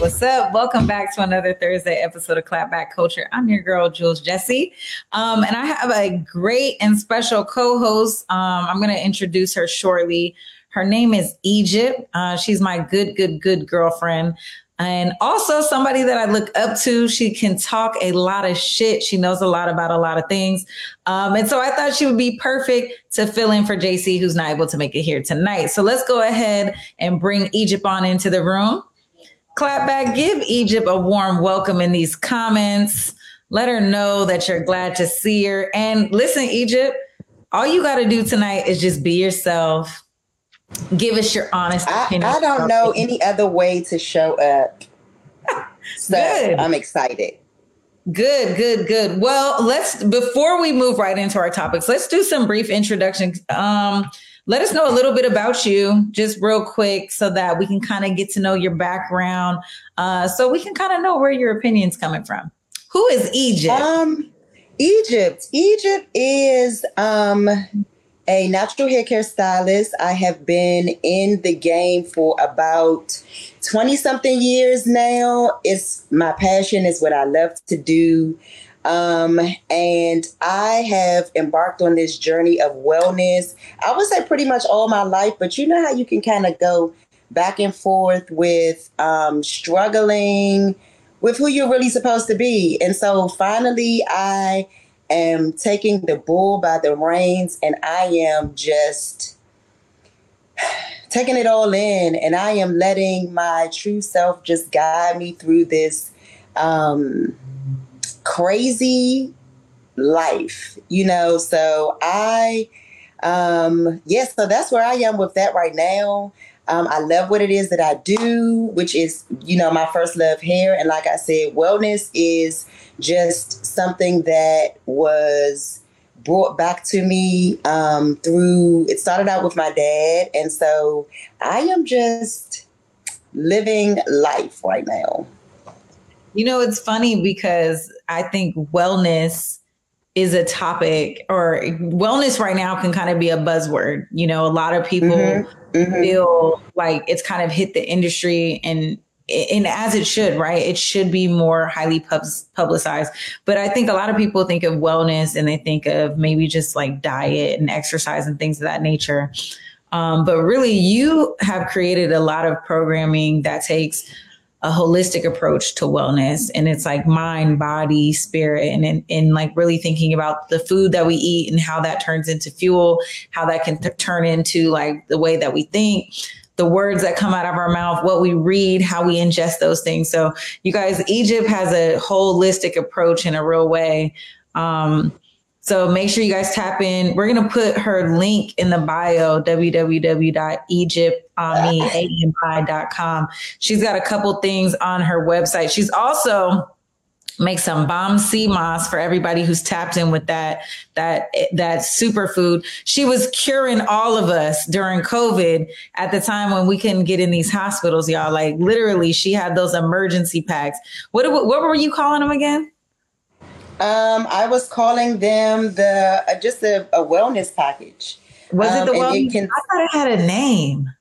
What's up? Welcome back to another Thursday episode of Clapback Culture. I'm your girl, Julia Jessie, and I have a great and special co-host. I'm going to introduce her shortly. Her name is Egypt. She's my good girlfriend and also somebody that I look up to. She can talk a lot of shit. She knows a lot about a lot of things. And so I thought she would be perfect to fill in for JC, who's not able to make it here tonight. So let's go ahead and bring Egypt on into the room. Clapback, give Egypt a warm welcome in these comments. Let her know that you're glad to see her. And listen, Egypt, all you got to do tonight is just be yourself. Give us your honest opinion. I don't know any other way to show up. So good. I'm excited. Good. Well, before we move right into our topics, let's do some brief introduction. Let us know a little bit about you, just real quick, so that we can kind of get to know your background, so we can kind of know where your opinion's coming from. Who is Egypt? Egypt is a natural hair care stylist. I have been in the game for about 20-something years now. It's my passion. It's what I love to do. And I have embarked on this journey of wellness, I would say pretty much all my life, but you know how you can kind of go back and forth with struggling with who you're really supposed to be. And so finally, I am taking the bull by the reins and I am just taking it all in, and I am letting my true self just guide me through this crazy life, you know. So so that's where I am with that right now. I love what it is that I do, which is, you know, my first love, hair. And like I said, wellness is just something that was brought back to me it started out with my dad. And so I am just living life right now. You know, it's funny because I think wellness is a topic, or wellness right now can kind of be a buzzword. You know, a lot of people feel like it's kind of hit the industry, and as it should, right? It should be more highly publicized. But I think a lot of people think of wellness and they think of maybe just like diet and exercise and things of that nature. But really, you have created a lot of programming that takes a holistic approach to wellness. And it's like mind, body, spirit, and like really thinking about the food that we eat and how that turns into fuel, how that can turn into like the way that we think, the words that come out of our mouth, what we read, how we ingest those things. So you guys, Egypt has a holistic approach in a real way. So make sure you guys tap in. We're going to put her link in the bio, www.egyptami.com. She's got a couple things on her website. She's also makes some bomb CMOS for everybody who's tapped in with that superfood. She was curing all of us during COVID at the time when we couldn't get in these hospitals, y'all. Like literally, she had those emergency packs. What were you calling them again? I was calling them just a wellness package. Was it the wellness? I thought it had a name.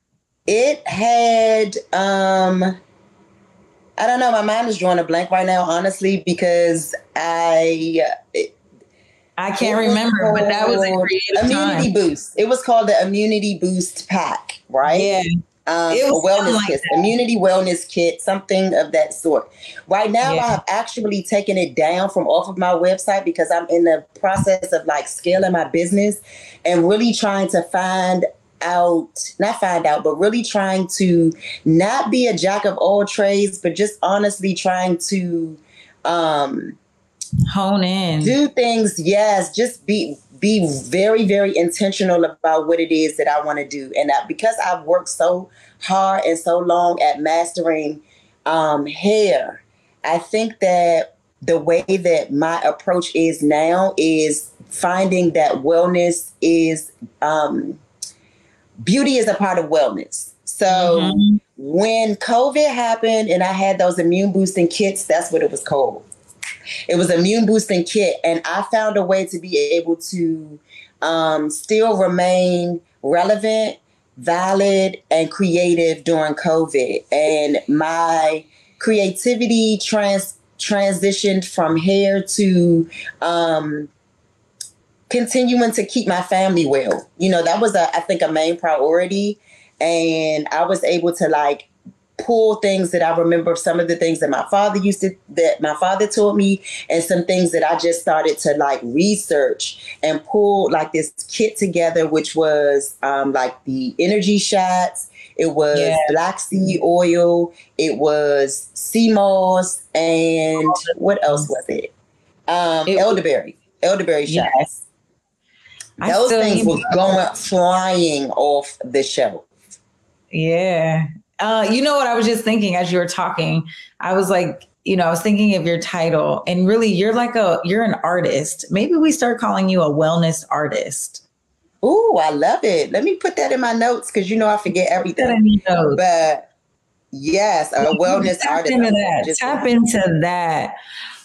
It had, I don't know. My mind is drawing a blank right now, honestly, because I can't remember, but that was a creative immunity boost. It was called the immunity boost pack, right? Yeah. It was a wellness kit, immunity wellness kit, something of that sort. Right now, yeah. I've actually taken it down from off of my website because I'm in the process of like scaling my business and really trying to really trying to not be a jack of all trades, but just honestly trying to hone in, do things. Yes, just be very, very intentional about what it is that I want to do. And because I've worked so hard and so long at mastering hair, I think that the way that my approach is now is finding that wellness is beauty is a part of wellness. So when COVID happened and I had those immune boosting kits, that's what it was called. It was immune boosting kit. And I found a way to be able to still remain relevant, valid, and creative during COVID. And my creativity transitioned from hair to continuing to keep my family well. You know, that was, I think, a main priority. And I was able to like pull things that I remember, some of the things that my father used to, that my father taught me, and some things that I just started to like research and pull like this kit together, which was like the energy shots. It was black seed oil. It was sea moss. And what else was it? Elderberry shots. Yes. Those things were going flying off the shelf. Yeah. You know what I was just thinking as you were talking? I was like, you know, I was thinking of your title, and really you're an artist. Maybe we start calling you a wellness artist. Ooh, I love it. Let me put that in my notes, because you know I forget everything. But yes, a wellness artist. Tap into that.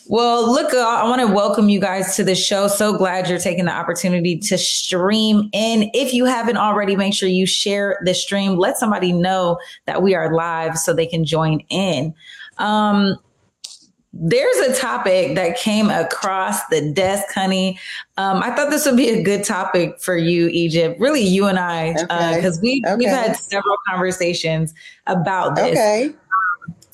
Well, look, I want to welcome you guys to the show. So glad you're taking the opportunity to stream in. If you haven't already, make sure you share the stream. Let somebody know that we are live so they can join in. There's a topic that came across the desk, honey. I thought this would be a good topic for you, Egypt. Really, you and I, because we've had several conversations about this. Okay.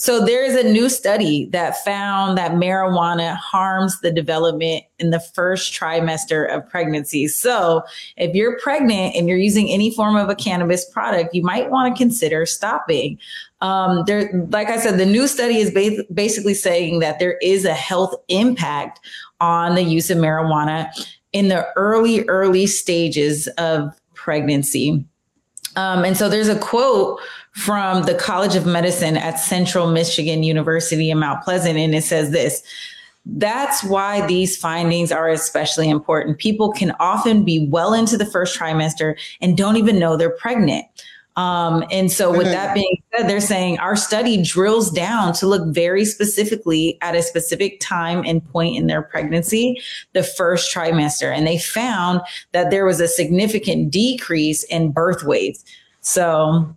So there is a new study that found that marijuana harms the development in the first trimester of pregnancy. So if you're pregnant and you're using any form of a cannabis product, you might want to consider stopping. There, like I said, the new study is basically saying that there is a health impact on the use of marijuana in the early stages of pregnancy. And so there's a quote from the College of Medicine at Central Michigan University in Mount Pleasant. And it says this: that's why these findings are especially important. People can often be well into the first trimester and don't even know they're pregnant. And so with that being said, they're saying our study drills down to look very specifically at a specific time and point in their pregnancy, the first trimester. And they found that there was a significant decrease in birth weights. So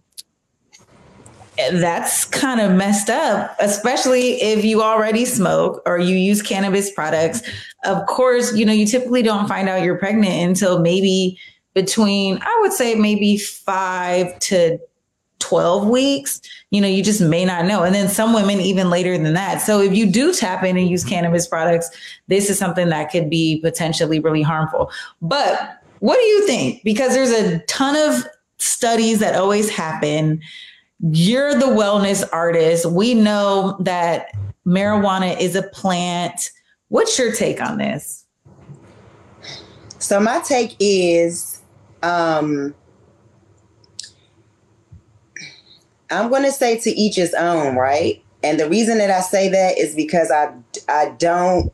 that's kind of messed up, especially if you already smoke or you use cannabis products. Of course, you know, you typically don't find out you're pregnant until maybe between, I would say, maybe 5 to 12 weeks. You know, you just may not know. And then some women even later than that. So if you do tap in and use cannabis products, this is something that could be potentially really harmful. But what do you think? Because there's a ton of studies that always happen. You're the wellness artist. We know that marijuana is a plant. What's your take on this? So my take is, I'm going to say to each his own, right? And the reason that I say that is because I don't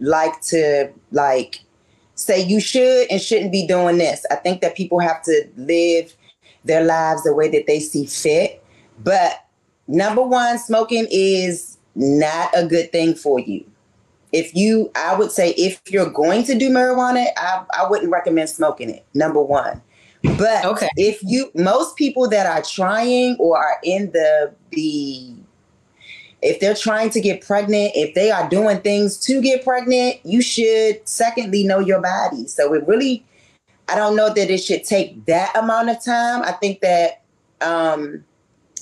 like to like say you should and shouldn't be doing this. I think that people have to live their lives the way that they see fit. But number one, smoking is not a good thing for you. I would say if you're going to do marijuana, I wouldn't recommend smoking it, number one. But if most people that are trying or are in if they're trying to get pregnant, if they are doing things to get pregnant, you should secondly know your body. So it really, I don't know that it should take that amount of time. I think that,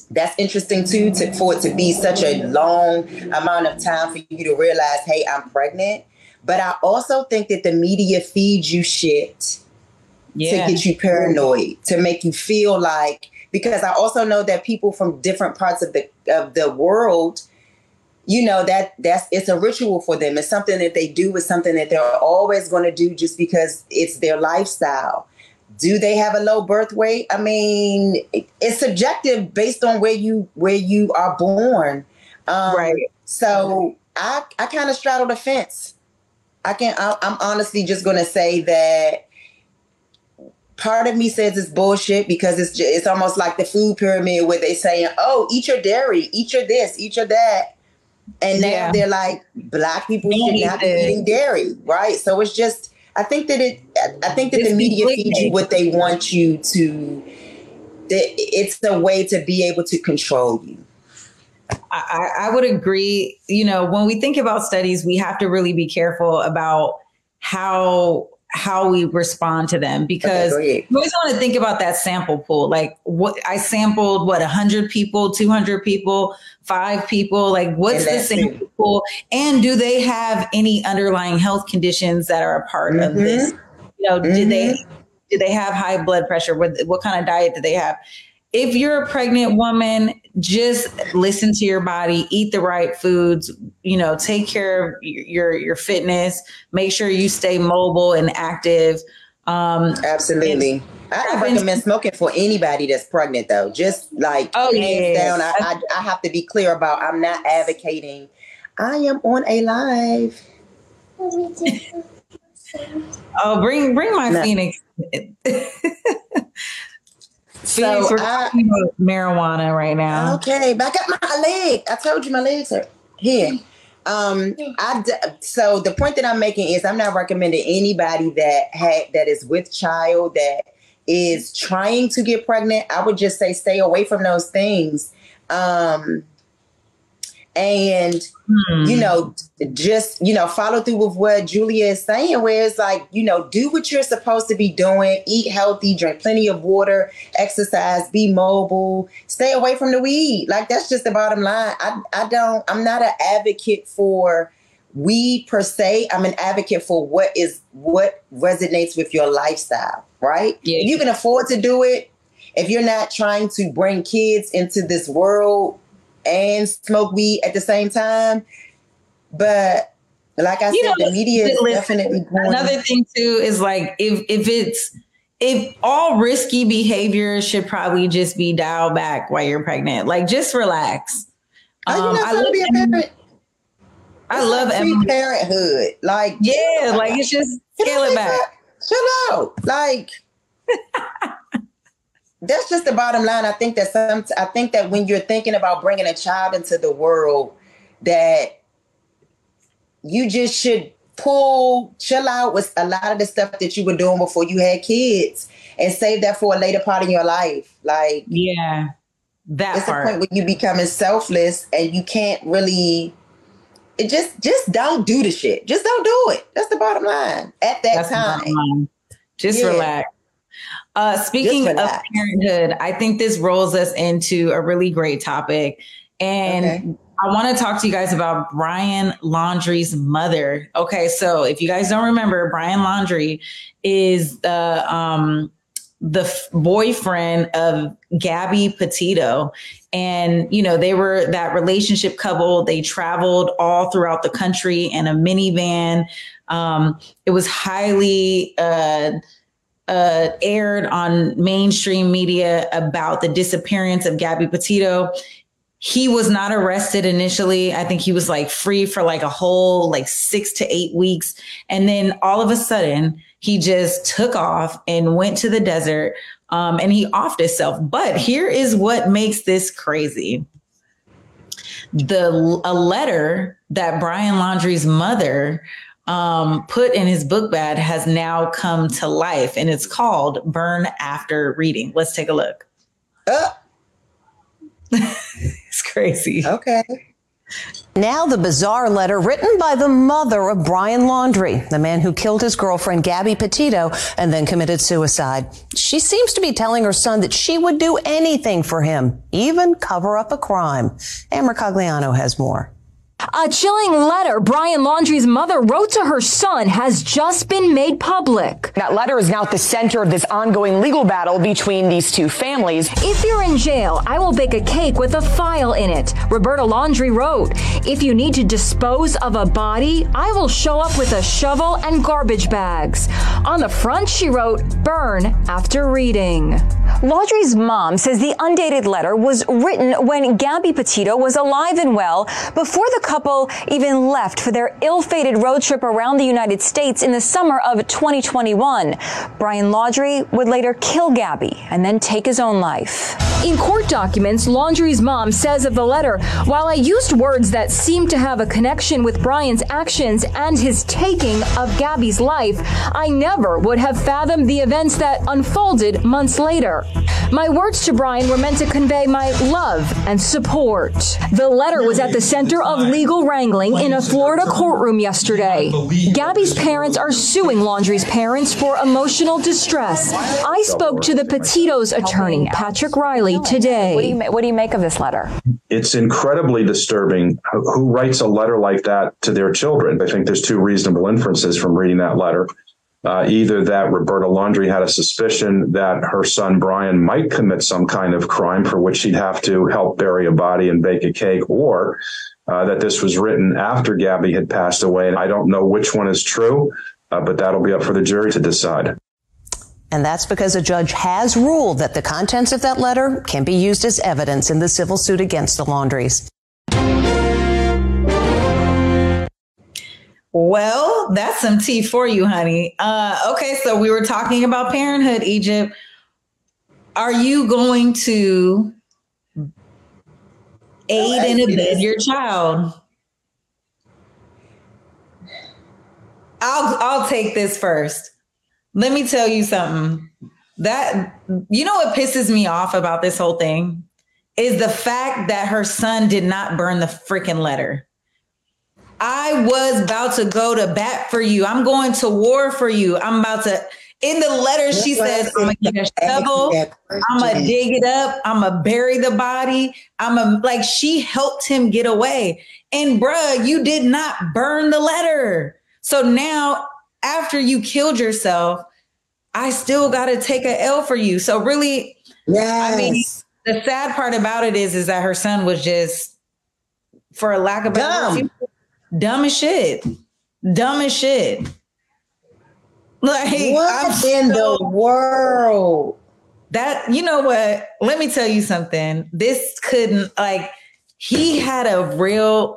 that's interesting too, for it to be such a long amount of time for you to realize, hey, I'm pregnant. But I also think that the media feeds you shit to get you paranoid, to make you feel like, because I also know that people from different parts of the world, you know, that's it's a ritual for them. It's something that they do. It's something that they're always going to do just because it's their lifestyle. Do they have a low birth weight? I mean, it's subjective based on where you are born. Right. So I kind of straddle the fence. I'm honestly just going to say that Part of me says it's bullshit because it's almost like the food pyramid where they saying, oh, eat your dairy, eat your this, eat your that. And now they're like, Black people should not be eating dairy, right? So it's just, I think that the media feeds you what they want you to, it's a way to be able to control you. I would agree. You know, when we think about studies, we have to really be careful about how we respond to them, because you always want to think about that sample pool. Like, what I sampled, 100 people, 200 people, 5 people, like what's the sample pool? And do they have any underlying health conditions that are a part of this? You know, do they have high blood pressure? What kind of diet do they have? If you're a pregnant woman, just listen to your body, eat the right foods, you know, take care of your fitness, make sure you stay mobile and active. Absolutely. I recommend smoking for anybody that's pregnant, though. Just like hands down, I have to be clear about, I'm not advocating. I am on a live. Oh, bring my Phoenix. So we're talking about marijuana right now. Okay, back up my leg. I told you my legs are here. So the point that I'm making is I'm not recommending anybody that is with child that is trying to get pregnant. I would just say stay away from those things. You know, just, you know, follow through with what Julia is saying, where it's like, you know, do what you're supposed to be doing, eat healthy, drink plenty of water, exercise, be mobile, stay away from the weed. Like, that's just the bottom line. I'm not an advocate for weed per se. I'm an advocate for what resonates with your lifestyle, right? Yeah. If you can afford to do it, if you're not trying to bring kids into this world and smoke weed at the same time. But like I said, the media is definitely going. Another thing too is like, if all risky behaviors should probably just be dialed back while you're pregnant. Like, just relax. Are you not trying to be a parent? I love parenthood. Like, yeah, like it's just scale it back. Chill out. Like. That's just the bottom line. I think that when you're thinking about bringing a child into the world, that you just should chill out with a lot of the stuff that you were doing before you had kids and save that for a later part of your life. Like, yeah, that's the point where you becoming selfless and you can't really. It just don't do the shit. Just don't do it. That's the bottom line. At that time, just relax. Speaking of parenthood, I think this rolls us into a really great topic. And I want to talk to you guys about Brian Laundrie's mother. Okay, so if you guys don't remember, Brian Laundrie is the boyfriend of Gabby Petito. And, you know, they were that relationship couple. They traveled all throughout the country in a minivan. It was highly... aired on mainstream media about the disappearance of Gabby Petito. He was not arrested initially. I think he was like free for like a whole 6 to 8 weeks. And then all of a sudden he just took off and went to the desert and he offed himself. But here is what makes this crazy. A letter that Brian Laundrie's mother put in his book bag has now come to life, and it's called Burn After Reading. Let's take a look. It's crazy. Okay. Now the bizarre letter written by the mother of Brian Laundrie, the man who killed his girlfriend, Gabby Petito, and then committed suicide. She seems to be telling her son that she would do anything for him, even cover up a crime. Amber Cogliano has more. A chilling letter Brian Laundrie's mother wrote to her son has just been made public. That letter is now at the center of this ongoing legal battle between these two families. If you're in jail, I will bake a cake with a file in it, Roberta Laundrie wrote. If you need to dispose of a body, I will show up with a shovel and garbage bags. On the front, she wrote, burn after reading. Laundrie's mom says the undated letter was written when Gabby Petito was alive and well, before the couple even left for their ill-fated road trip around the United States in the summer of 2021. Brian Laundrie would later kill Gabby and then take his own life. In court documents, Laundrie's mom says of the letter, "While I used words that seemed to have a connection with Brian's actions and his taking of Gabby's life, I never would have fathomed the events that unfolded months later. My words to Brian were meant to convey my love and support." The letter was at the center of legal wrangling in a Florida courtroom yesterday. Gabby's parents are suing Laundrie's parents for emotional distress. I spoke to the Petito's attorney, Patrick Riley, today. What do you make of this letter? It's incredibly disturbing. Who writes a letter like that to their children? I think there's two reasonable inferences from reading that letter. Either that Roberta Laundrie had a suspicion that her son Brian might commit some kind of crime for which she'd have to help bury a body and bake a cake, or that this was written after Gabby had passed away. And I don't know which one is true, but that'll be up for the jury to decide. And that's because a judge has ruled that the contents of that letter can be used as evidence in the civil suit against the Laundries. Well, that's some tea for you, honey. Okay, so we were talking about parenthood, Egypt. Are you going to aid and abet your child? I'll take this first. Let me tell you something. That, you know what pisses me off about this whole thing? Is the fact that her son did not burn the freaking letter. I was about to go to bat for you. I'm going to war for you. I'm about to, in the letter, she says, I'm going to get a shovel. I'm going to dig it up. I'm going to bury the body. Like, she helped him get away. And bruh, you did not burn the letter. So now after you killed yourself, I still got to take an L for you. So really, yes. I mean, the sad part about it is that her son was just, for a lack of better words, Dumb as shit. Like, what in the world? That, you know what? Let me tell you something. This couldn't, like, he had a real,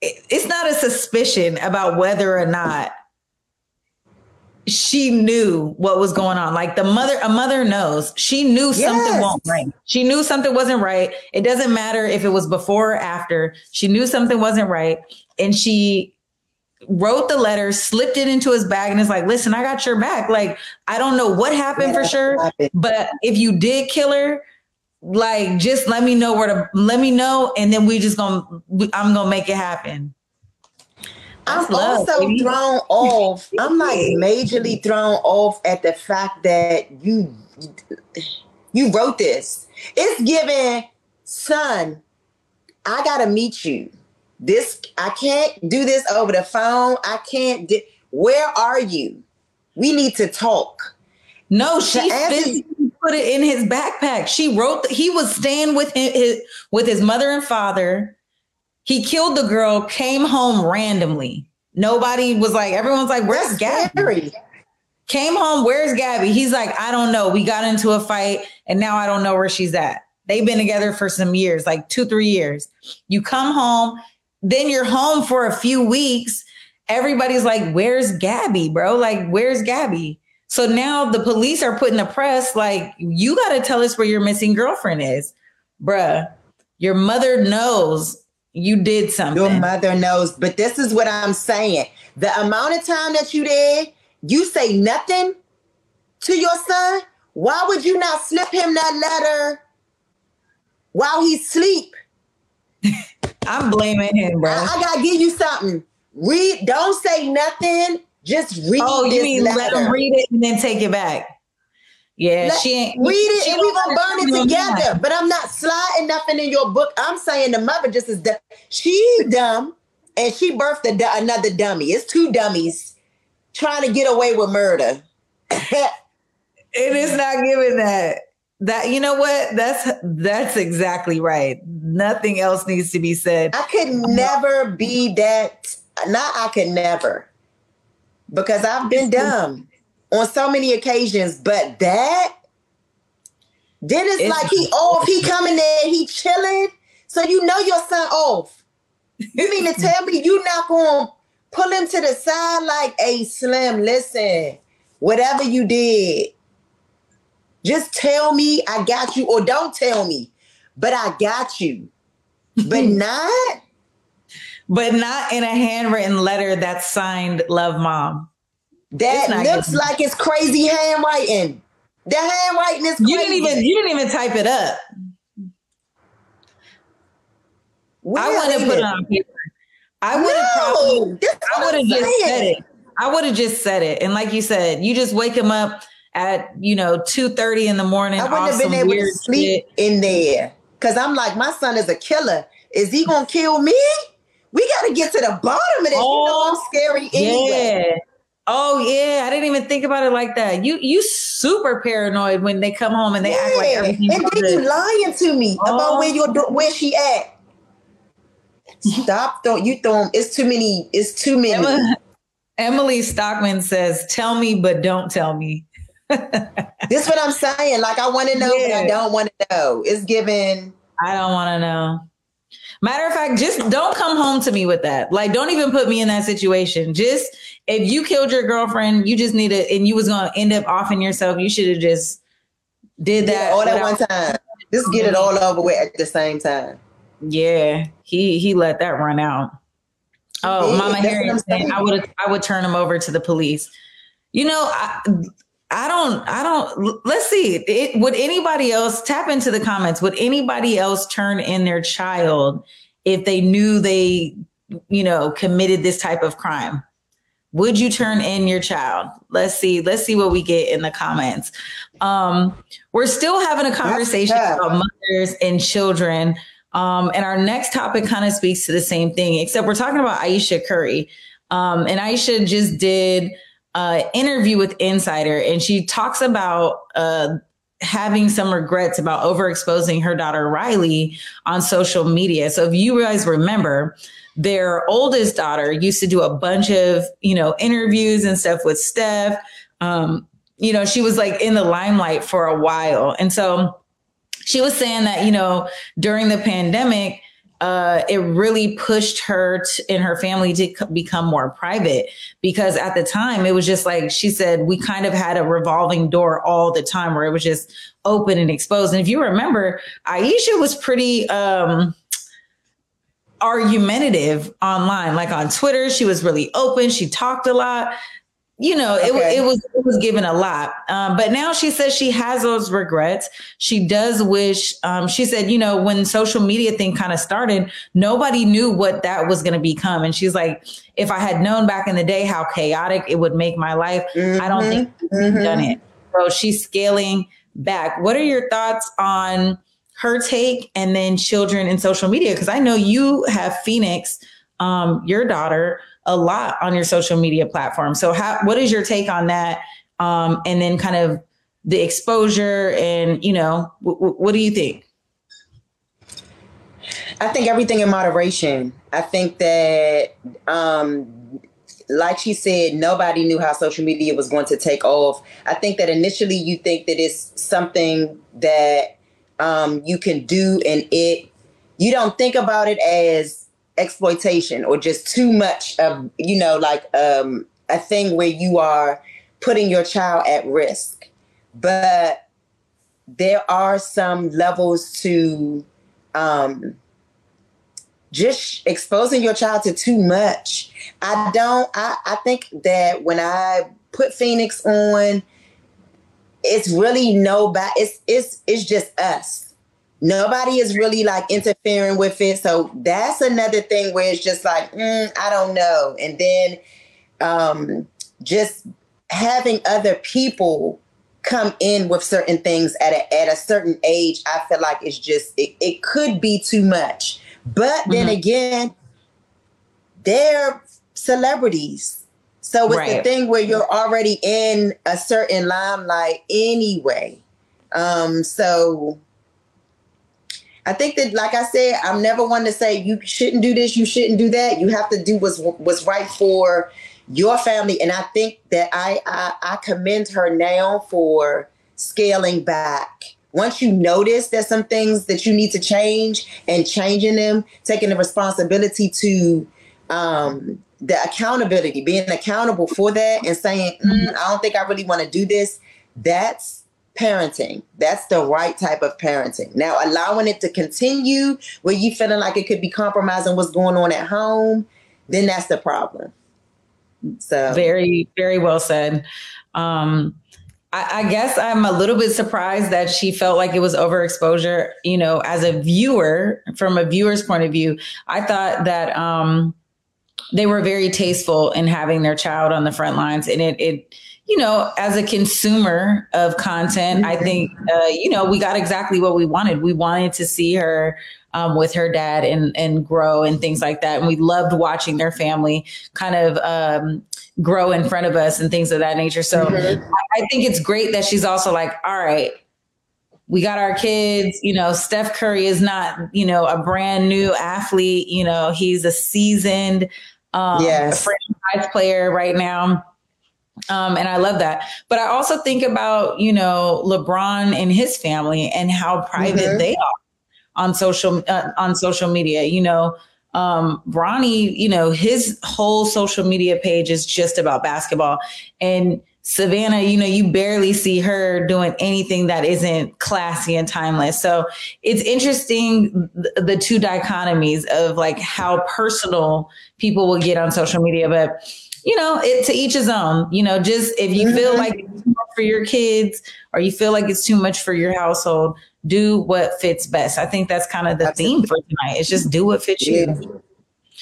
it's not a suspicion about whether or not she knew what was going on. Like, a mother knows. She knew something wasn't right. She knew something wasn't right. It doesn't matter if it was before or after. She knew something wasn't right. And she wrote the letter, slipped it into his bag, and is like, listen, I got your back. Like, I don't know what happened for sure, but if you did kill her, like, just let me know and then I'm gonna make it happen. That's thrown off. I'm like majorly thrown off at the fact that you wrote this. It's given, son, I gotta meet you. This, I can't do this over the phone. I can't. Where are you? We need to talk. No, she physically put it in his backpack. She wrote. He was staying with his mother and father. He killed the girl, came home randomly. Nobody was like, everyone's like, where's Gabby? Came home, where's Gabby? He's like, I don't know. We got into a fight and now I don't know where she's at. They've been together for some years, like 2-3 years. You come home, then you're home for a few weeks. Everybody's like, where's Gabby, bro? Like, where's Gabby? So now the police are putting the press, like, you got to tell us where your missing girlfriend is. Bruh, your mother knows. You did something. Your mother knows, but this is what I'm saying. The amount of time that you did, you say nothing to your son. Why would you not slip him that letter while he sleep? I'm blaming him, bro. I gotta give you something. Read, don't say nothing. Just read. Oh, you mean letter. Let him read it and then take it back. Yeah, she ain't read it and we're gonna burn it together. But I'm not sliding nothing in your book. I'm saying the mother just is dumb. She dumb and she birthed another dummy. It's two dummies trying to get away with murder. It is not giving that. That, you know what? That's exactly right. Nothing else needs to be said. I could never be that. Not I could never. Because I've been dumb on so many occasions, but that, then it's like he off, he coming there, he chilling. So you know your son off. You mean to tell me you not going to pull him to the side like, hey, Slim, listen, whatever you did, just tell me I got you, or don't tell me, but I got you. But not? But not in a handwritten letter that's signed, Love Mom. That looks like it's crazy handwriting. The handwriting is crazy. You didn't even type it up. Where I want to put it on paper. I would have just said it. And like you said, you just wake him up at, 2:30 in the morning. I wouldn't have been able to sleep in there. Because I'm like, my son is a killer. Is he going to kill me? We got to get to the bottom of this. I'm scary anyway. Yeah. Oh, yeah. I didn't even think about it like that. You super paranoid when they come home and they act like everything. And then you lying to me about where she at. Stop. Don't you throw them. It's too many. Emily Stockman says, tell me, but don't tell me. This is what I'm saying. Like, I want to know, but I don't want to know. It's given. I don't want to know. Matter of fact, just don't come home to me with that. Like, don't even put me in that situation. Just, if you killed your girlfriend, you just needed, and you was going to end up offing yourself, you should have just did that. All at one time. Just get it all over with at the same time. Yeah, he let that run out. Oh, yeah, Mama Harriet saying I would turn him over to the police. I don't. Let's see. Would anybody else tap into the comments? Would anybody else turn in their child if they knew they, committed this type of crime? Would you turn in your child? Let's see what we get in the comments. We're still having a conversation about mothers and children. And our next topic kind of speaks to the same thing, except we're talking about Aisha Curry. And Aisha just did an interview with Insider, and she talks about having some regrets about overexposing her daughter Riley on social media. So if you guys remember, their oldest daughter used to do a bunch of, interviews and stuff with Steph. She was like in the limelight for a while. And so she was saying that, during the pandemic, it really pushed her and her family to become more private, because at the time it was just like she said, we kind of had a revolving door all the time where it was just open and exposed. And if you remember, Aisha was pretty argumentative online, like on Twitter. She was really open. She talked a lot. It was given a lot. But now she says she has those regrets. She does wish, she said, when social media thing kind of started, nobody knew what that was going to become. And she's like, if I had known back in the day how chaotic it would make my life, I don't think we've done it. So she's scaling back. What are your thoughts on her take and then children and social media? Because I know you have Phoenix, your daughter, a lot on your social media platform. So what is your take on that? And then kind of the exposure and, what do you think? I think everything in moderation. I think that, like she said, nobody knew how social media was going to take off. I think that initially you think that it's something that you can do, and you don't think about it as exploitation or just too much of, a thing where you are putting your child at risk. But there are some levels to just exposing your child to too much. I think that when I put Phoenix on, it's really nobody, it's just us. Nobody is really like interfering with it. So that's another thing where it's just like, I don't know. And then just having other people come in with certain things at a certain age, I feel like it's just, it could be too much. But then again, they're celebrities. So it's the thing where you're already in a certain limelight anyway. So I think that, like I said, I'm never one to say you shouldn't do this, you shouldn't do that. You have to do what's right for your family. And I think that I commend her now for scaling back Once you notice there's some things that you need to change and changing them, taking the responsibility to the accountability, being accountable for that and saying, I don't think I really want to do this. That's parenting. That's the right type of parenting. Now, allowing it to continue where you feeling like it could be compromising what's going on at home, then that's the problem. So very, very well said. I guess I'm a little bit surprised that she felt like it was overexposure. You know, as a viewer, from a viewer's point of view, I thought that they were very tasteful in having their child on the front lines. And it you know, as a consumer of content, I think, you know, we got exactly what we wanted. We wanted to see her with her dad and grow and things like that. And we loved watching their family kind of grow in front of us and things of that nature. So I think it's great that she's also like, all right, we got our kids, you know, Steph Curry is not, you know, a brand new athlete. You know, he's a seasoned franchise player right now. And I love that. But I also think about, you know, LeBron and his family and how private they are on social media. You know, Bronny, you know, his whole social media page is just about basketball. And Savannah, you know, you barely see her doing anything that isn't classy and timeless. So it's interesting, the two dichotomies of like how personal people will get on social media. But you know, it to each his own. You know, just if you feel like it's too much for your kids or you feel like it's too much for your household, do what fits best. I think that's kind of the theme for tonight. It's just do what fits you.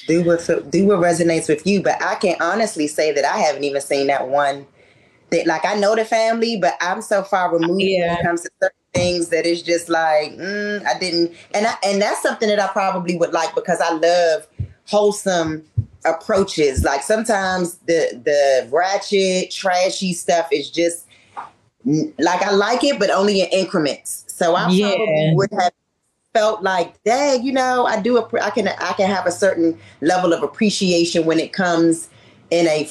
Do what resonates with you. But I can honestly say that I haven't even seen that one. That like I know the family, but I'm so far removed when it comes to certain things that it's just like I didn't. And that's something that I probably would like because I love wholesome approaches. Like sometimes the ratchet, trashy stuff is just like I like it, but only in increments. So I probably would have felt like, dang, you know, I can have a certain level of appreciation when it comes in a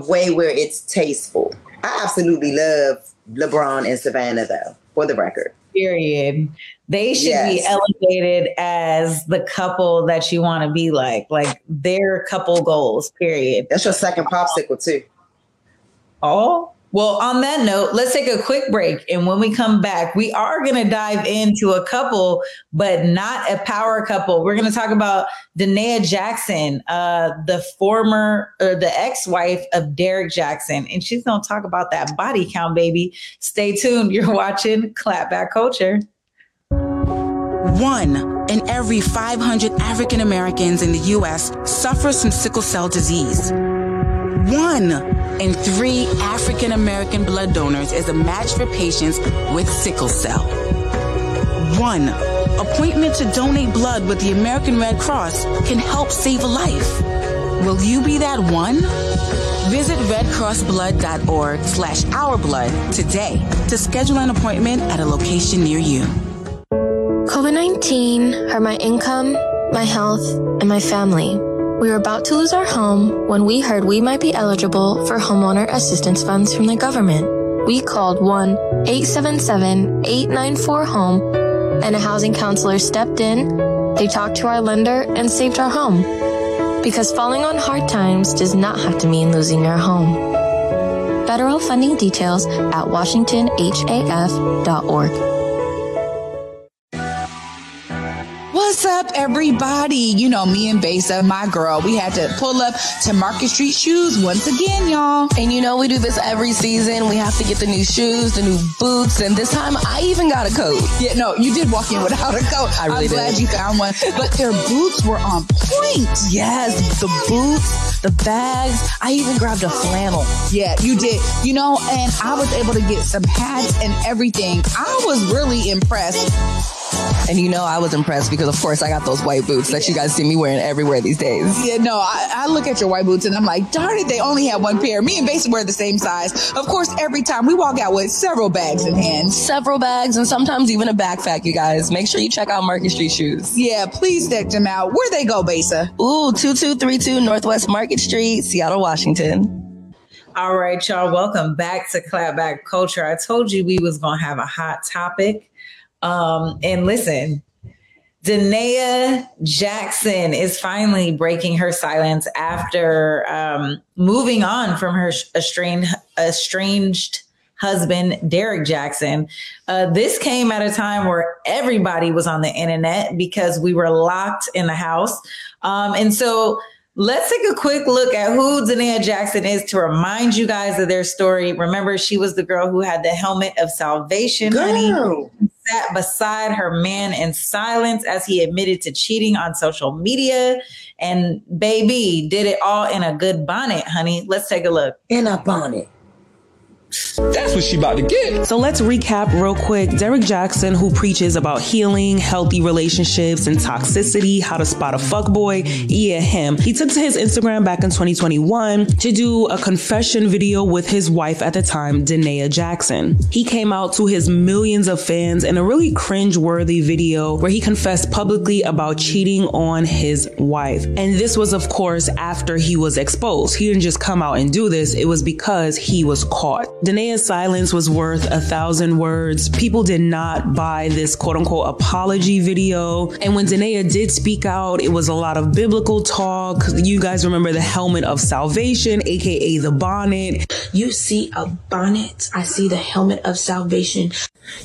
way where it's tasteful. I absolutely love LeBron and Savannah, though, for the record. Period. They should be elevated as the couple that you want to be like their couple goals, period. That's your second popsicle too. Oh, well, on that note, let's take a quick break. And when we come back, we are going to dive into a couple, but not a power couple. We're going to talk about Denea Jackson, the ex-wife of Derek Jackson. And she's going to talk about that body count, baby. Stay tuned. You're watching Clapback Culture. 1 in every 500 African Americans in the U.S. suffers from sickle cell disease. 1 in 3 African American blood donors is a match for patients with sickle cell. 1 appointment to donate blood with the American Red Cross can help save a life. Will you be that one? Visit redcrossblood.org/ourblood today to schedule an appointment at a location near you. COVID-19 hurt my income, my health, and my family. We were about to lose our home when we heard we might be eligible for homeowner assistance funds from the government. We called 1-877-894-HOME, and a housing counselor stepped in. They talked to our lender and saved our home. Because falling on hard times does not have to mean losing your home. Federal funding details at washingtonhaf.org. What's up, everybody? You know, me and Besa, my girl, we had to pull up to Market Street Shoes once again, y'all. And you know, we do this every season. We have to get the new shoes, the new boots, and this time I even got a coat. Yeah, no, you did walk in without a coat. I'm glad you found one. But their boots were on point. Yes, the boots, the bags. I even grabbed a flannel. Yeah, you did. You know, and I was able to get some hats and everything. I was really impressed. And you know, I was impressed because, of course, I got those white boots that you guys see me wearing everywhere these days. Yeah, no, I look at your white boots and I'm like, darn it, they only have one pair. Me and Basa wear the same size. Of course, every time we walk out with several bags in hand. Several bags and sometimes even a backpack, you guys. Make sure you check out Market Street Shoes. Yeah, please check them out. Where they go, Basa? Ooh, 2232 Northwest Market Street, Seattle, Washington. All right, y'all. Welcome back to Clapback Culture. I told you we was going to have a hot topic. And listen, Denea Jackson is finally breaking her silence after moving on from her estranged husband, Derek Jackson. This came at a time where everybody was on the internet because we were locked in the house. And so let's take a quick look at who Denea Jackson is to remind you guys of their story. Remember, she was the girl who had the helmet of salvation, honey, sat beside her man in silence as he admitted to cheating on social media, and baby did it all in a good bonnet, honey. Let's take a look. In a bonnet. That's what she about to get. So let's recap real quick. Derek Jackson, who preaches about healing, healthy relationships, and toxicity, how to spot a fuckboy, yeah, him. He took to his Instagram back in 2021 to do a confession video with his wife at the time, Denea Jackson. He came out to his millions of fans in a really cringe-worthy video where he confessed publicly about cheating on his wife. And this was, of course, after he was exposed. He didn't just come out and do this. It was because he was caught. Denea's silence was worth 1,000 words. People did not buy this quote-unquote apology video. And when Denea did speak out, it was a lot of biblical talk. You guys remember the helmet of salvation, aka the bonnet. You see a bonnet, I see the helmet of salvation.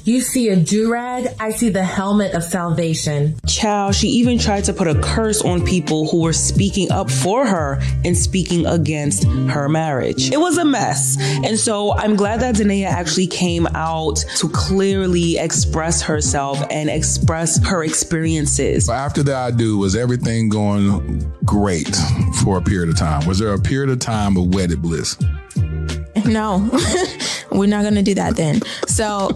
You see a durag, I see the helmet of salvation. Child, she even tried to put a curse on people who were speaking up for her and speaking against her marriage. It was a mess. And so I'm glad that Denea actually came out to clearly express herself and express her experiences. After that, was everything going great for a period of time? Was there a period of time of wedded bliss? No, we're not going to do that then. So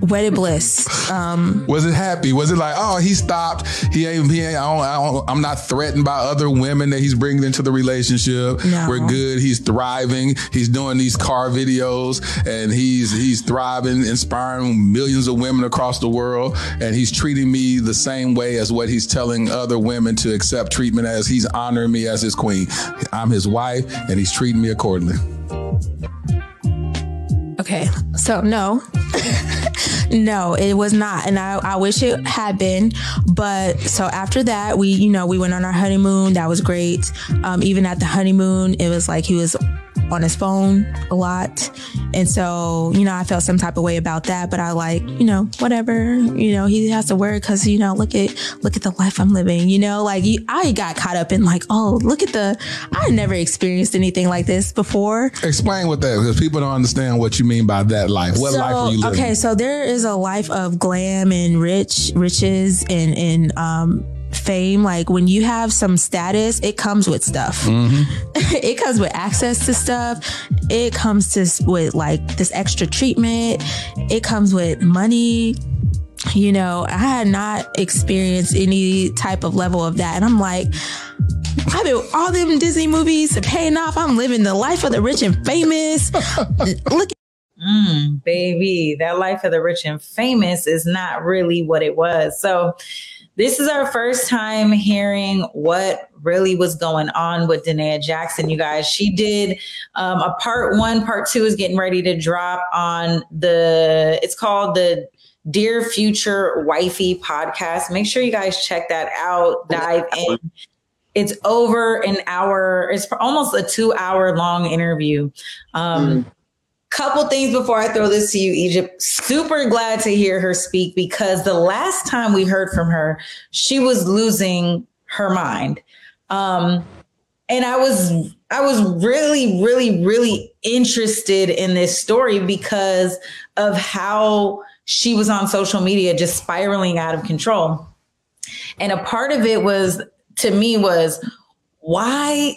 wedded bliss. Was it happy? Was it like, oh, he stopped. He ain't. I'm not threatened by other women that he's bringing into the relationship. No. We're good. He's thriving. He's doing these car videos and he's thriving, inspiring millions of women across the world. And he's treating me the same way as what he's telling other women to accept treatment as. He's honoring me as his queen. I'm his wife and he's treating me accordingly. Okay, so no, no, it was not. And I wish it had been. But so after that, we went on our honeymoon. That was great. Even at the honeymoon, it was like he was on his phone a lot. And so, I felt some type of way about that, but I whatever, he has to work because, look at the life I'm living, I got caught up in I never experienced anything like this before. Explain what that is, because people don't understand what you mean by that life. What life are you living? Okay, so there is a life of glam and riches and fame. Like when you have some status, it comes with stuff. Mm-hmm. It comes with access to stuff. It comes with this extra treatment. It comes with money. I had not experienced any type of level of that. And I'm like, I've been all them Disney movies paying off. I'm living the life of the rich and famous. Look. Baby, that life of the rich and famous is not really what it was. So this is our first time hearing what really was going on with Denea Jackson, you guys. She did a part one. Part two is getting ready to drop on it's called the Dear Future Wifey podcast. Make sure you guys check that out. Dive in. It's over an hour. It's almost a 2-hour long interview. Couple things before I throw this to you, Egypt. Super glad to hear her speak because the last time we heard from her, she was losing her mind. And I was really, really, really interested in this story because of how she was on social media just spiraling out of control. And a part of it was why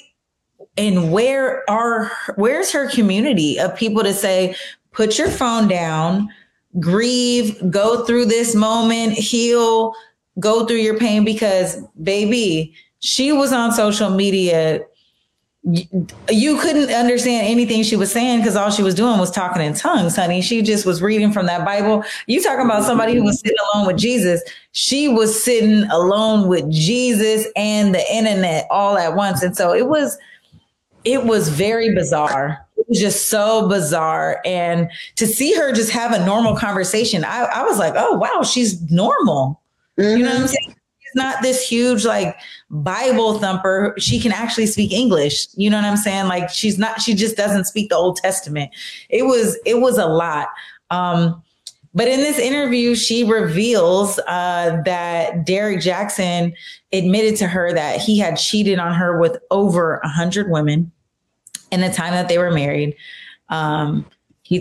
and where's her community of people to say, put your phone down, grieve, go through this moment, heal, go through your pain? Because baby, she was on social media. You couldn't understand anything she was saying because all she was doing was talking in tongues, honey. She just was reading from that Bible. You talking about somebody who was sitting alone with Jesus. She was sitting alone with Jesus and the internet all at once. And so it was it was very bizarre. It was just so bizarre. And to see her just have a normal conversation, I was like, oh, wow, she's normal. Mm-hmm. You know what I'm saying? She's not this huge, like, Bible thumper. She can actually speak English. You know what I'm saying? Like, she's not, she just doesn't speak the Old Testament. It was a lot. But in this interview, she reveals that Derek Jackson admitted to her that he had cheated on her with over 100 women in the time that they were married. She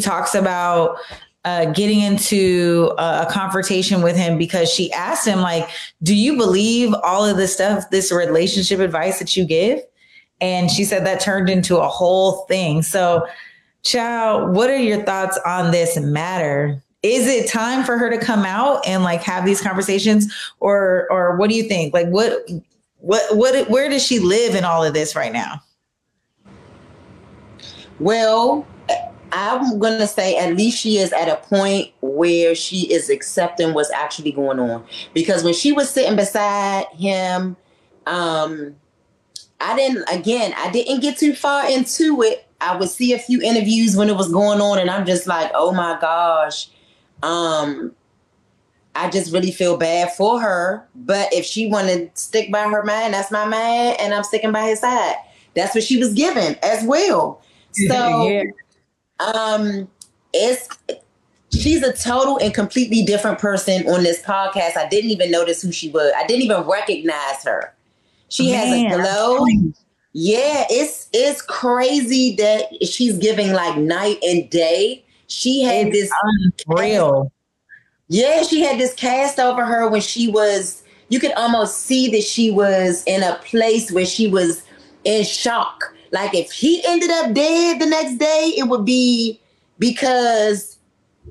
talks about getting into a confrontation with him because she asked him, like, do you believe all of this stuff, this relationship advice that you give? And she said that turned into a whole thing. So, child, what are your thoughts on this matter? Is it time for her to come out and, like, have these conversations, or what do you think? Like, what, where does she live in all of this right now? Well, I'm going to say at least she is at a point where she is accepting what's actually going on, because when she was sitting beside him, I didn't get too far into it. I would see a few interviews when it was going on, and I'm just like, oh my gosh. I just really feel bad for her. But if she wanted to stick by her man, that's my man, and I'm sticking by his side. That's what she was given as well. So yeah. She's a total and completely different person on this podcast. I didn't even notice who she was. I didn't even recognize her. She has a glow. Yeah, it's crazy that she's giving, like, night and day. She had it's this unreal. Yeah, she had this cast over her when she was, you could almost see that she was in a place where she was in shock. Like, if he ended up dead the next day, it would be because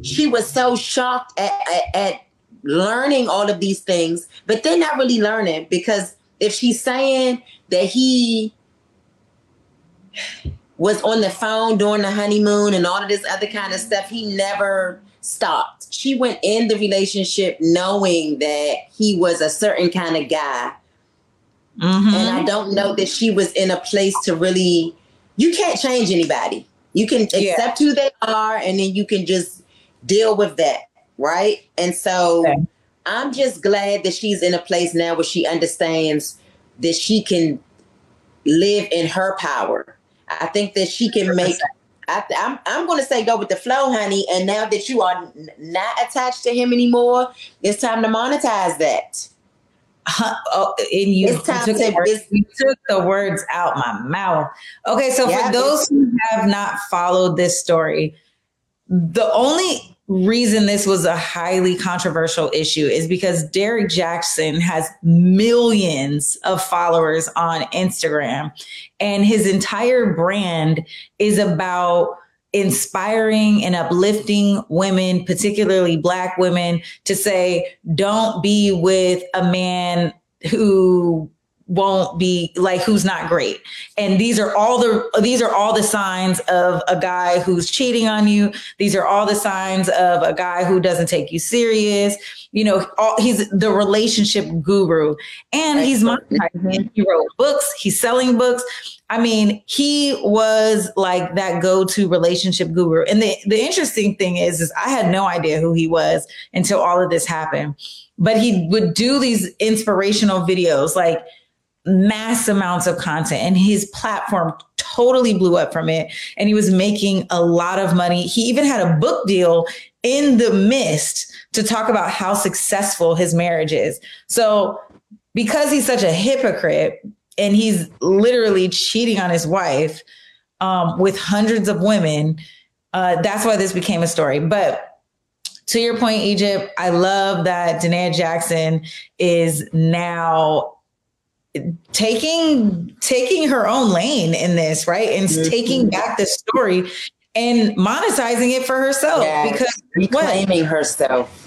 she was so shocked at learning all of these things, but they're not really learning, because if she's saying that he was on the phone during the honeymoon and all of this other kind of stuff, he never stopped. She went in the relationship knowing that he was a certain kind of guy. Mm-hmm. And I don't know that she was in a place to really, you can't change anybody. You can accept who they are, and then you can just deal with that, right? And so I'm just glad that she's in a place now where she understands that she can live in her power. I think that she can make, I'm going to say go with the flow, honey. And now that you are not attached to him anymore, it's time to monetize that. You took the words out my mouth. Okay, so for those who have not followed this story, the only reason this was a highly controversial issue is because Derek Jackson has millions of followers on Instagram, and his entire brand is about inspiring and uplifting women, particularly Black women, to say, don't be with a man who won't be like, who's not great. And these are all the signs of a guy who's cheating on you. These are all the signs of a guy who doesn't take you serious. You know, he's the relationship guru, and he's monetizing. He wrote books. He's selling books. I mean, he was like that go-to relationship guru. And the interesting thing is I had no idea who he was until all of this happened. But he would do these inspirational videos, like mass amounts of content, and his platform totally blew up from it. And he was making a lot of money. He even had a book deal in the midst to talk about how successful his marriage is. So because he's such a hypocrite, and he's literally cheating on his wife with hundreds of women. That's why this became a story. But to your point, Egypt, I love that Denea Jackson is now taking her own lane in this, right? And taking back the story and monetizing it for herself. Yes. Because reclaiming herself.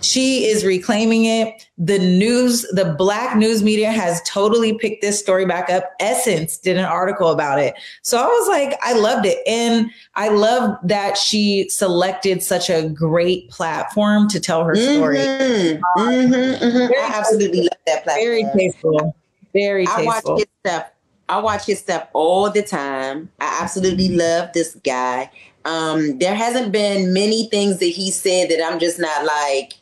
She is reclaiming it. The Black news media has totally picked this story back up. Essence did an article about it. So I was like, I loved it. And I love that she selected such a great platform to tell her story. I absolutely love that platform. Very tasteful. I watched his stuff I watch his stuff all the time. I absolutely love this guy. There hasn't been many things that he said that I'm just not like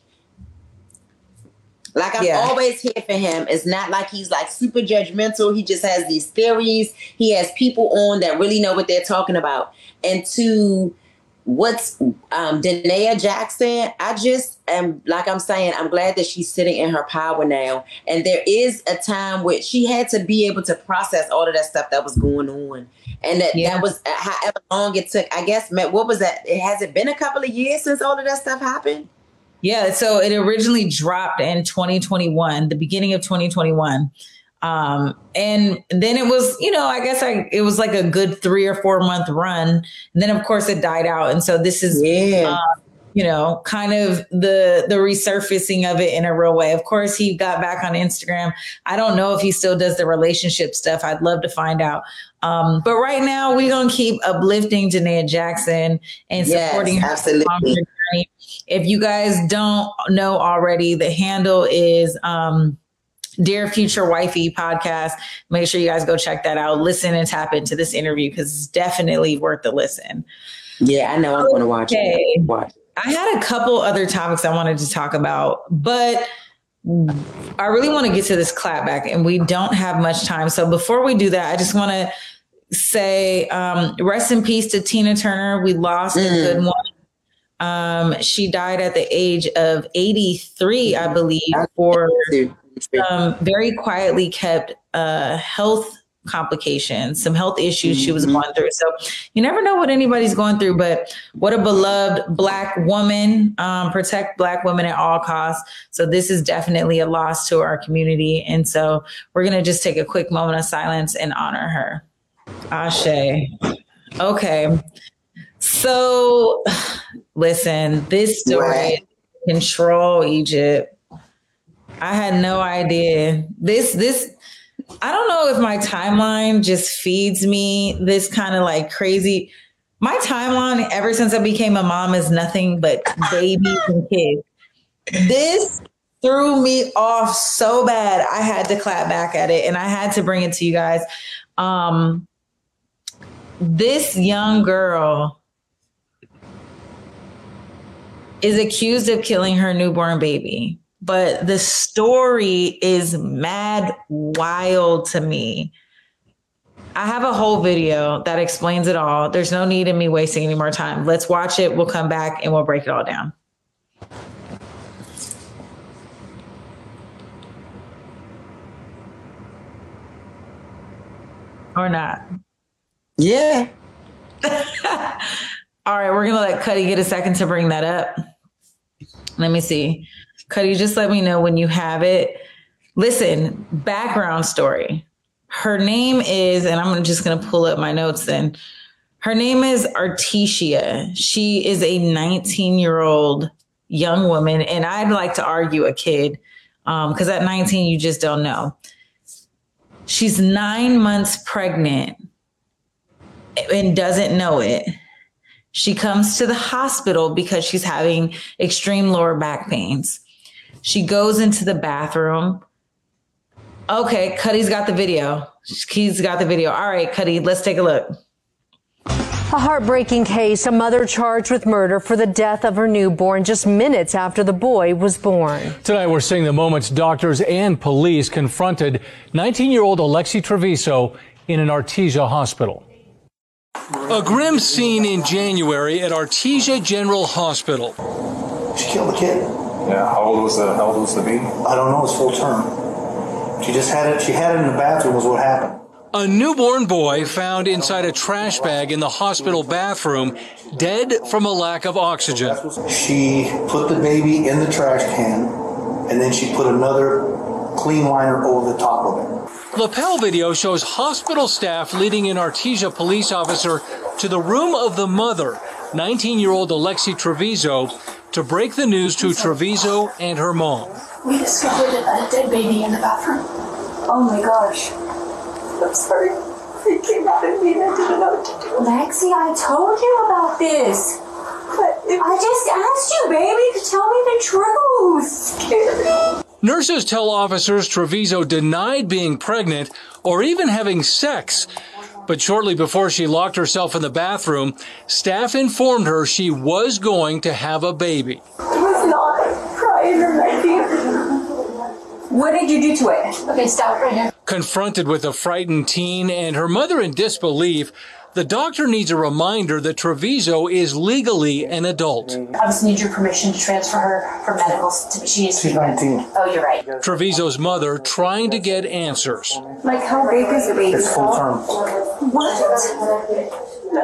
I'm always here for him. It's not like he's like super judgmental. He just has these theories. He has people on that really know what they're talking about. And to what's Denea Jackson, I just am, like I'm saying, I'm glad that she's sitting in her power now. And there is a time where she had to be able to process all of that stuff that was going on. And that was however long it took. I guess, Matt, what was that? Has it been a couple of years since all of that stuff happened? Yeah, so it originally dropped in 2021, the beginning of 2021. And then it was, you know, I guess it was like a good 3 or 4 month run. And then, of course, it died out. And so this is, you know, kind of the resurfacing of it in a real way. Of course, he got back on Instagram. I don't know if he still does the relationship stuff. I'd love to find out. But right now, we're going to keep uplifting Denea Jackson and supporting her. Absolutely. If you guys don't know already, the handle is Dear Future Wifey Podcast. Make sure you guys go check that out. Listen and tap into this interview because it's definitely worth a listen. Yeah, I know. I'm going to watch it. I had a couple other topics I wanted to talk about, but I really want to get to this clapback and we don't have much time. So before we do that, I just want to say rest in peace to Tina Turner. We lost a good one. She died at the age of 83, I believe, for very quietly kept health complications, some health issues she was going through. So you never know what anybody's going through, but what a beloved Black woman. Protect Black women at all costs. So this is definitely a loss to our community. And so we're going to just take a quick moment of silence and honor her. Ashe. Okay. So listen, this story, Control Egypt. I had no idea. This, I don't know if my timeline just feeds me this kind of like crazy. My timeline ever since I became a mom is nothing but babies and kids. This threw me off so bad. I had to clap back at it and I had to bring it to you guys. This young girl is accused of killing her newborn baby. But the story is mad wild to me. I have a whole video that explains it all. There's no need in me wasting any more time. Let's watch it. We'll come back and we'll break it all down. Or not. Yeah. All right. We're going to let Cuddy get a second to bring that up. Let me see. Cuddy, just let me know when you have it. Listen, background story. Her name is, and I'm just going to pull up my notes then. Her name is Artesia. She is a 19-year-old young woman. And I'd like to argue a kid because at 19, you just don't know. She's 9 months pregnant and doesn't know it. She comes to the hospital because she's having extreme lower back pains. She goes into the bathroom. Okay, Cuddy's got the video. He's got the video. All right, Cuddy, let's take a look. A heartbreaking case, a mother charged with murder for the death of her newborn just minutes after the boy was born. Tonight, we're seeing the moments doctors and police confronted 19-year-old Alexi Treviso in an Artesia hospital. A grim scene in January at Artesia General Hospital. She killed the kid. Yeah, how old was the baby? I don't know, it's full term. She had it in the bathroom was what happened. A newborn boy found inside a trash bag in the hospital bathroom, dead from a lack of oxygen. She put the baby in the trash can, and then she put another clean liner over the top of it. Lapel video shows hospital staff leading an Artesia police officer to the room of the mother, 19-year-old Alexi Treviso, to break the news to Treviso and her mom. We discovered a dead baby in the bathroom. Oh my gosh. I'm sorry. It came out of me and I didn't know what to do. Lexi, I told you about this. But I just asked you, baby, to tell me the truth. Scared me. Nurses tell officers Treviso denied being pregnant or even having sex. But shortly before she locked herself in the bathroom, staff informed her she was going to have a baby. It was not crying or nothing. What did you do to it? Okay, stop right here. Confronted with a frightened teen and her mother in disbelief, the doctor needs a reminder that Treviso is legally an adult. I just need your permission to transfer her for medicals. She's 19. Oh, you're right. Treviso's mother trying to get answers. Like, how big is the baby? It's full term. What?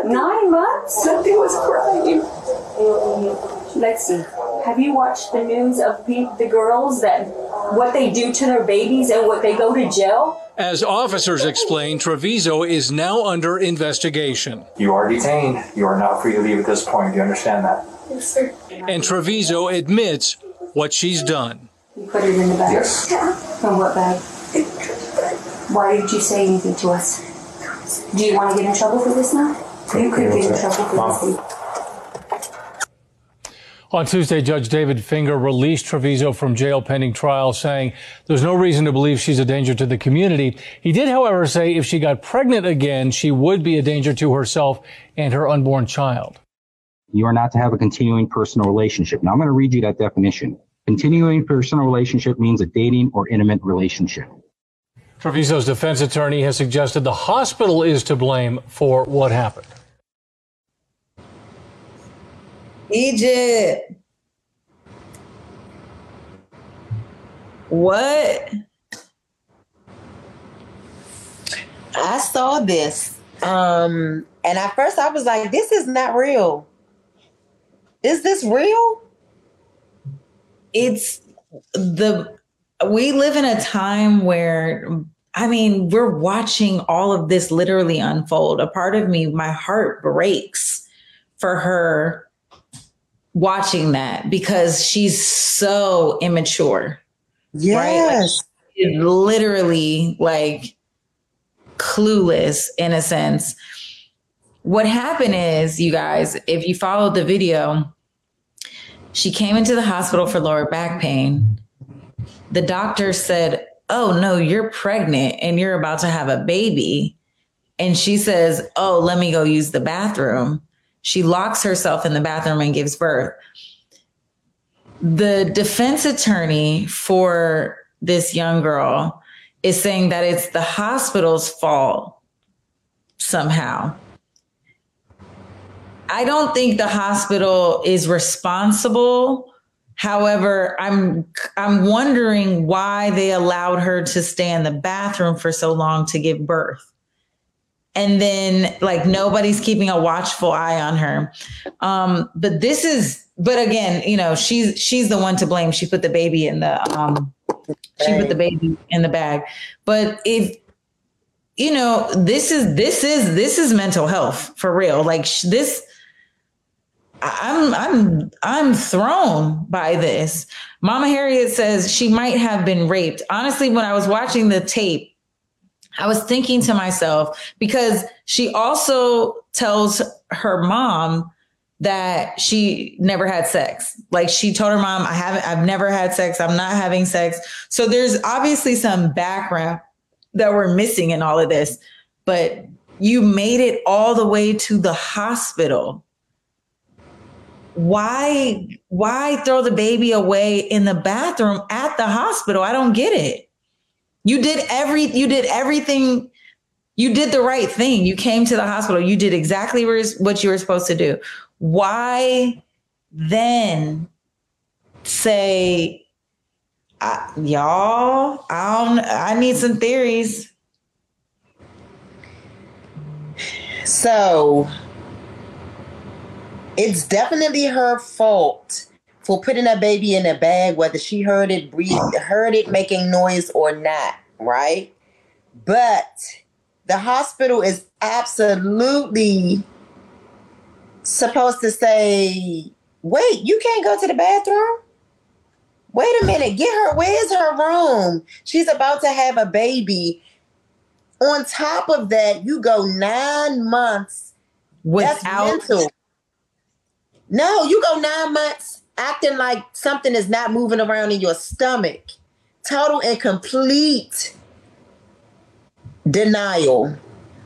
9 months? Something was crying. Let's see. Have you watched the news of the girls that what they do to their babies and what they go to jail? As officers explain, Treviso is now under investigation. You are detained. You are not free to leave at this point. Do you understand that? Yes, sir. And Treviso admits what she's done. You put it in the bag? Yes. Yeah. In what bag? Why didn't you say anything to us? Do you want to get in trouble for this now? You could get in trouble for this. On Tuesday, Judge David Finger released Treviso from jail pending trial, saying there's no reason to believe she's a danger to the community. He did, however, say if she got pregnant again, she would be a danger to herself and her unborn child. You are not to have a continuing personal relationship. Now, I'm going to read you that definition. Continuing personal relationship means a dating or intimate relationship. Treviso's defense attorney has suggested the hospital is to blame for what happened. Egypt. What? I saw this. And at first I was like, this is not real. Is this real? We live in a time where, I mean, we're watching all of this literally unfold. A part of me, my heart breaks for her. Watching that because she's so immature. Yes. Right? Like, literally like clueless in a sense. What happened is, you guys, if you followed the video, she came into the hospital for lower back pain. The doctor said, oh no, you're pregnant and you're about to have a baby. And she says, oh, let me go use the bathroom. She locks herself in the bathroom and gives birth. The defense attorney for this young girl is saying that it's the hospital's fault somehow. I don't think the hospital is responsible. However, I'm wondering why they allowed her to stay in the bathroom for so long to give birth. And then like nobody's keeping a watchful eye on her. But again, you know, she's the one to blame. She put the baby in the bag. But if, you know, this is mental health for real. Like this, I'm thrown by this. Mama Harriet says she might have been raped. Honestly, when I was watching the tape, I was thinking to myself, because she also tells her mom that she never had sex. Like she told her mom, I've never had sex. I'm not having sex. So there's obviously some background that we're missing in all of this, but you made it all the way to the hospital. Why throw the baby away in the bathroom at the hospital? I don't get it. You did everything. You did the right thing. You came to the hospital. You did exactly what you were supposed to do. Why then say, y'all, I need some theories. So it's definitely her fault for putting a baby in a bag, whether she heard it making noise or not, right? But the hospital is absolutely supposed to say, wait, you can't go to the bathroom? Wait a minute, where's her room? She's about to have a baby. On top of that, you go 9 months. You go 9 months. Acting like something is not moving around in your stomach. total and complete denial.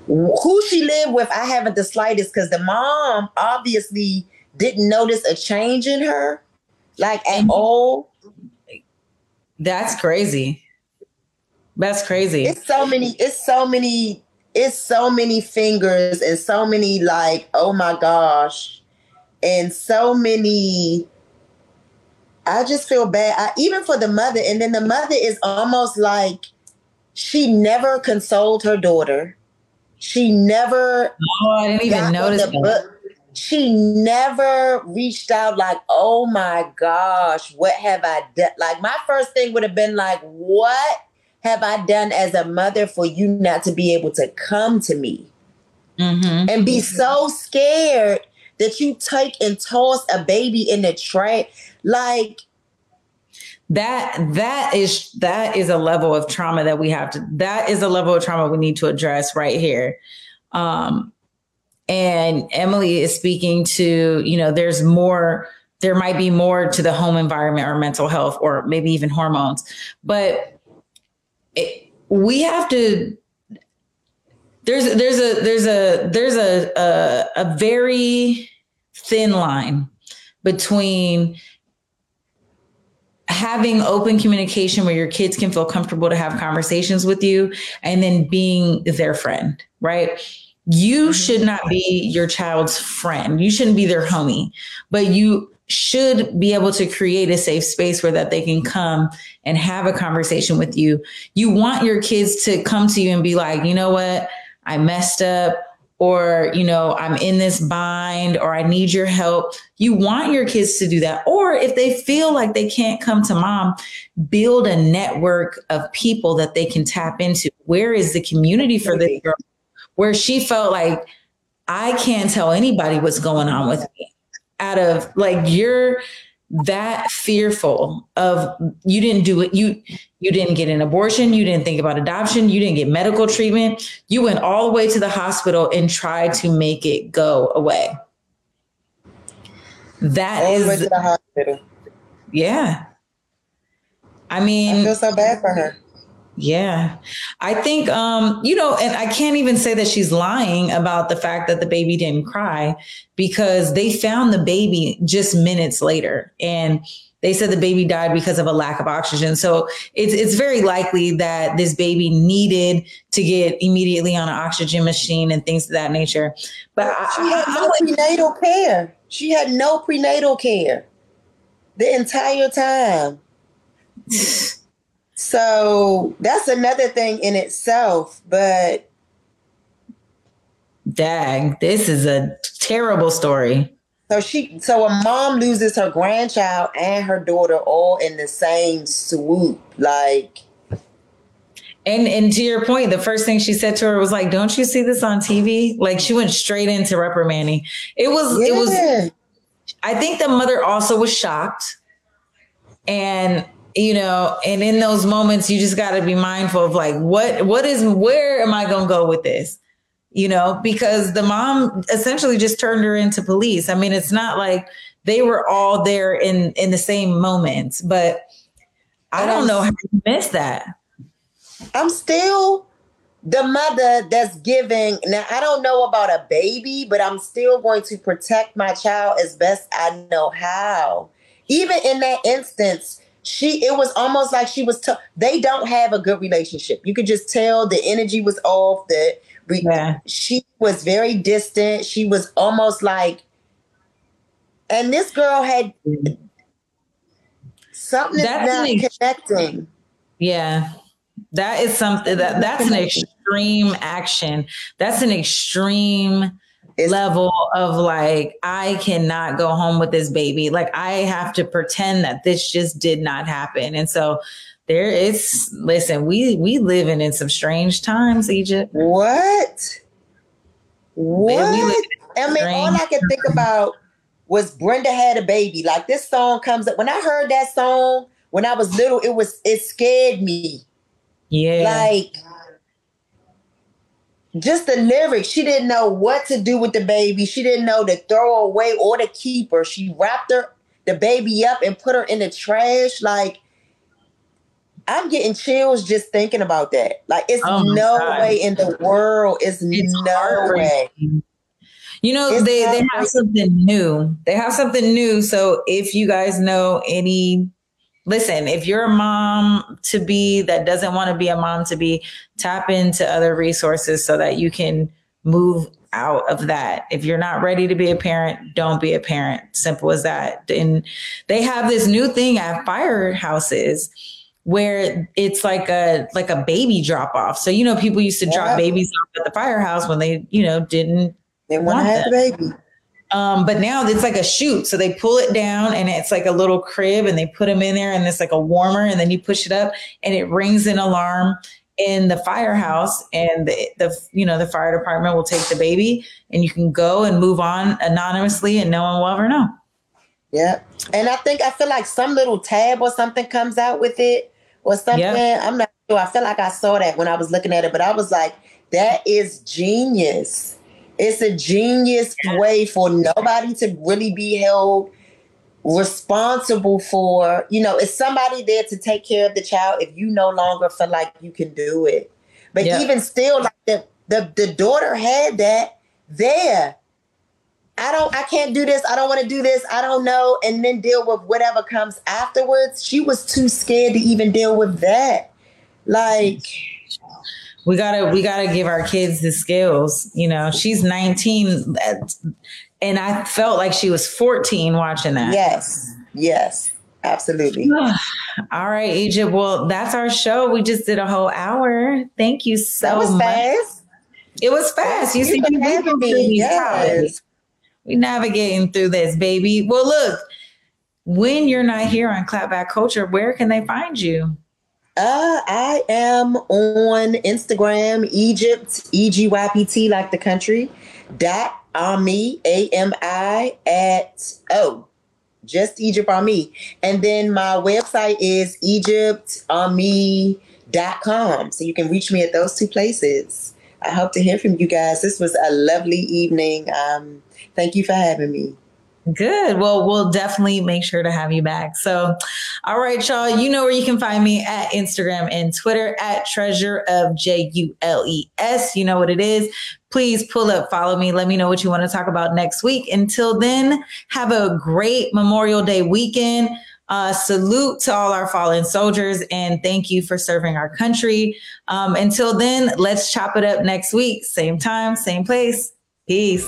Who she lived with, I haven't the slightest, because the mom obviously didn't notice a change in her, like at all. That's crazy. That's crazy. It's so many fingers and so many, like, oh my gosh. And so many, I just feel bad. Even for the mother. And then the mother is almost like she never consoled her daughter. She never. Oh, I didn't even notice that. She never reached out like, oh my gosh, what have I done? Like, my first thing would have been like, what have I done as a mother for you not to be able to come to me and be so scared that you take and toss a baby in the trash? Like, that is a level of trauma that we have to, that is a level of trauma we need to address right here. And Emily is speaking to, you know, there's more, there might be more to the home environment or mental health or maybe even hormones, but we have to, there's a very thin line between having open communication where your kids can feel comfortable to have conversations with you and then being their friend, right? You should not be your child's friend. You shouldn't be their homie, but you should be able to create a safe space where that they can come and have a conversation with you. You want your kids to come to you and be like, you know what, I messed up, or, you know, I'm in this bind, or I need your help. You want your kids to do that. Or if they feel like they can't come to mom, build a network of people that they can tap into. Where is the community for this girl? Where she felt like, I can't tell anybody what's going on with me, out of like, you're that fearful of, you didn't do it. You didn't get an abortion. You didn't think about adoption. You didn't get medical treatment. You went all the way to the hospital and tried to make it go away. That all is the way to the hospital. Yeah. I mean, I feel so bad for her. Yeah, I think, you know, and I can't even say that she's lying about the fact that the baby didn't cry, because they found the baby just minutes later. And they said the baby died because of a lack of oxygen. So it's very likely that this baby needed to get immediately on an oxygen machine and things of that nature. But she had no prenatal care. She had no prenatal care the entire time. So that's another thing in itself, but. Dang, this is a terrible story. So a mom loses her grandchild and her daughter all in the same swoop, like. And to your point, the first thing she said to her was like, don't you see this on TV? Like, she went straight into reprimanding. It was, I think the mother also was shocked, and, you know, and in those moments, you just got to be mindful of like, where am I going to go with this? You know, because the mom essentially just turned her into police. I mean, it's not like they were all there in the same moments, but I don't know how you missed that. I'm still the mother that's giving. Now, I don't know about a baby, but I'm still going to protect my child as best I know how. Even in that instance, it was almost like she was, they don't have a good relationship. You could just tell the energy was off, she was very distant. She was almost like, and this girl had something that's not connecting. Yeah. That is something that's an extreme action. That's an extreme level of like, I cannot go home with this baby. Like, I have to pretend that this just did not happen. And so there is, listen, we living in some strange times, Egypt. What? I mean, all I could think about was Brenda had a baby. Like, this song comes up. When I heard that song, when I was little, it scared me. Yeah. Like, just the lyrics. She didn't know what to do with the baby. She didn't know to throw away or to keep her. She wrapped the baby up and put her in the trash. Like, I'm getting chills just thinking about that. Like, it's no way in the world. It's no way. You know, it's they have something new. They have something new. So if you guys know any, listen, if you're a mom to be that doesn't want to be a mom to be, tap into other resources so that you can move out of that. If you're not ready to be a parent, don't be a parent. Simple as that. And they have this new thing at firehouses where it's like a baby drop off. So, you know, people used to drop babies off at the firehouse when they, you know, didn't want to have the baby. But now it's like a chute. So they pull it down and it's like a little crib and they put them in there and it's like a warmer and then you push it up and it rings an alarm in the firehouse and the fire department will take the baby and you can go and move on anonymously and no one will ever know. Yeah. And I feel like some little tab or something comes out with it or something. Yep. I'm not sure. I feel like I saw that when I was looking at it, but I was like, that is genius. It's a genius way for nobody to really be held responsible for, you know, it's somebody there to take care of the child if you no longer feel like you can do it. But even still, like the daughter had that there. I can't do this. I don't want to do this. I don't know. And then deal with whatever comes afterwards. She was too scared to even deal with that. Like, we gotta give our kids the skills. You know, she's 19 and I felt like she was 14 watching that. Yes, absolutely. All right, Egypt. Well, that's our show. We just did a whole hour. Thank you so much. It was fast. You see, we navigating through these holidays. We navigating through this, baby. Well, look, when you're not here on Clapback Culture, where can they find you? I am on Instagram, Egypt, EGYPT, like the country, @ Ami, AMI just Egypt Ami. And then my website is EgyptAmi.com. So you can reach me at those two places. I hope to hear from you guys. This was a lovely evening. Thank you for having me. Good. Well, we'll definitely make sure to have you back. So, all right, y'all, you know where you can find me at Instagram and Twitter at Treasure of Jules. You know what it is. Please pull up, follow me. Let me know what you want to talk about next week. Until then, have a great Memorial Day weekend. Salute to all our fallen soldiers and thank you for serving our country. Until then, let's chop it up next week. Same time, same place. Peace.